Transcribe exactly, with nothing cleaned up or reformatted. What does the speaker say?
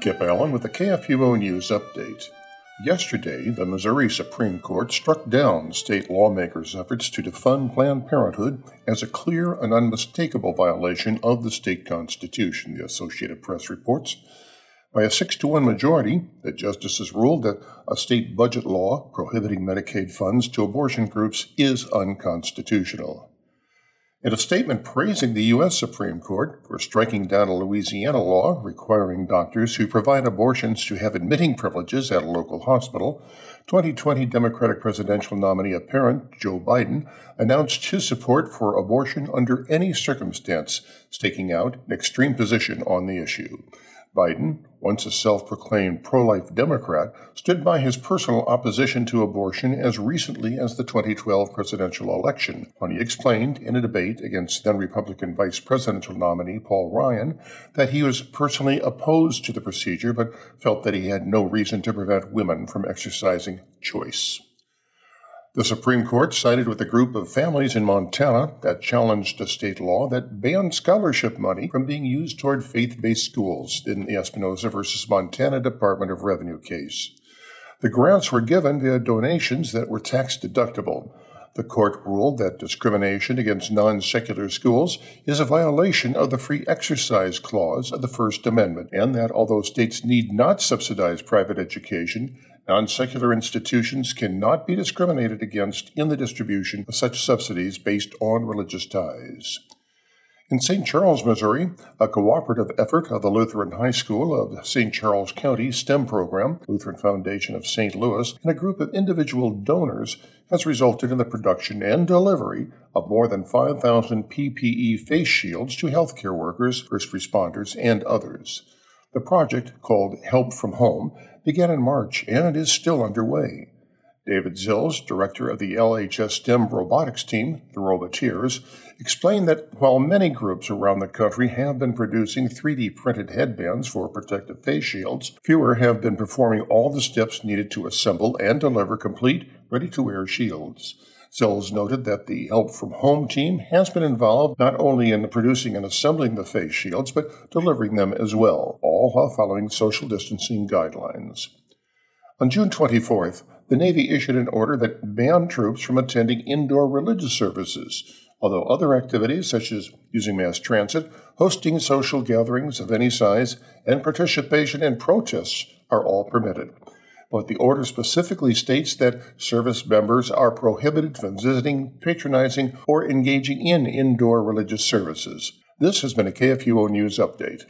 Kip Allen with the K F U O News Update. Yesterday, the Missouri Supreme Court struck down state lawmakers' efforts to defund Planned Parenthood as a clear and unmistakable violation of the state constitution, the Associated Press reports. By a six to one majority, the justices ruled that a state budget law prohibiting Medicaid funds to abortion groups is unconstitutional. In a statement praising the U S Supreme Court for striking down a Louisiana law requiring doctors who provide abortions to have admitting privileges at a local hospital, twenty twenty Democratic presidential nominee apparent Joe Biden announced his support for abortion under any circumstance, staking out an extreme position on the issue. Biden, once a self-proclaimed pro-life Democrat, stood by his personal opposition to abortion as recently as the twenty twelve presidential election, when he explained in a debate against then-Republican vice presidential nominee Paul Ryan that he was personally opposed to the procedure but felt that he had no reason to prevent women from exercising choice. The Supreme Court sided with a group of families in Montana that challenged a state law that banned scholarship money from being used toward faith-based schools in the Espinoza versus Montana Department of Revenue case. The grants were given via donations that were tax-deductible. The court ruled that discrimination against non-secular schools is a violation of the Free Exercise Clause of the First Amendment, and that although states need not subsidize private education, non-secular institutions cannot be discriminated against in the distribution of such subsidies based on religious ties. In Saint Charles, Missouri, a cooperative effort of the Lutheran High School of Saint Charles County STEM program, Lutheran Foundation of Saint Louis, and a group of individual donors has resulted in the production and delivery of more than five thousand P P E face shields to healthcare workers, first responders, and others. The project, called Help from Home, began in March and is still underway. David Zills, director of the L H S STEM robotics team, the Roboteers, explained that while many groups around the country have been producing three D printed headbands for protective face shields, fewer have been performing all the steps needed to assemble and deliver complete, ready-to-wear shields. Zills noted that the Help from Home team has been involved not only in producing and assembling the face shields, but delivering them as well, all while following social distancing guidelines. On June twenty-fourth, the Navy issued an order that banned troops from attending indoor religious services, although other activities such as using mass transit, hosting social gatherings of any size, and participation in protests are all permitted. But the order specifically states that service members are prohibited from visiting, patronizing, or engaging in indoor religious services. This has been a K F U O News Update.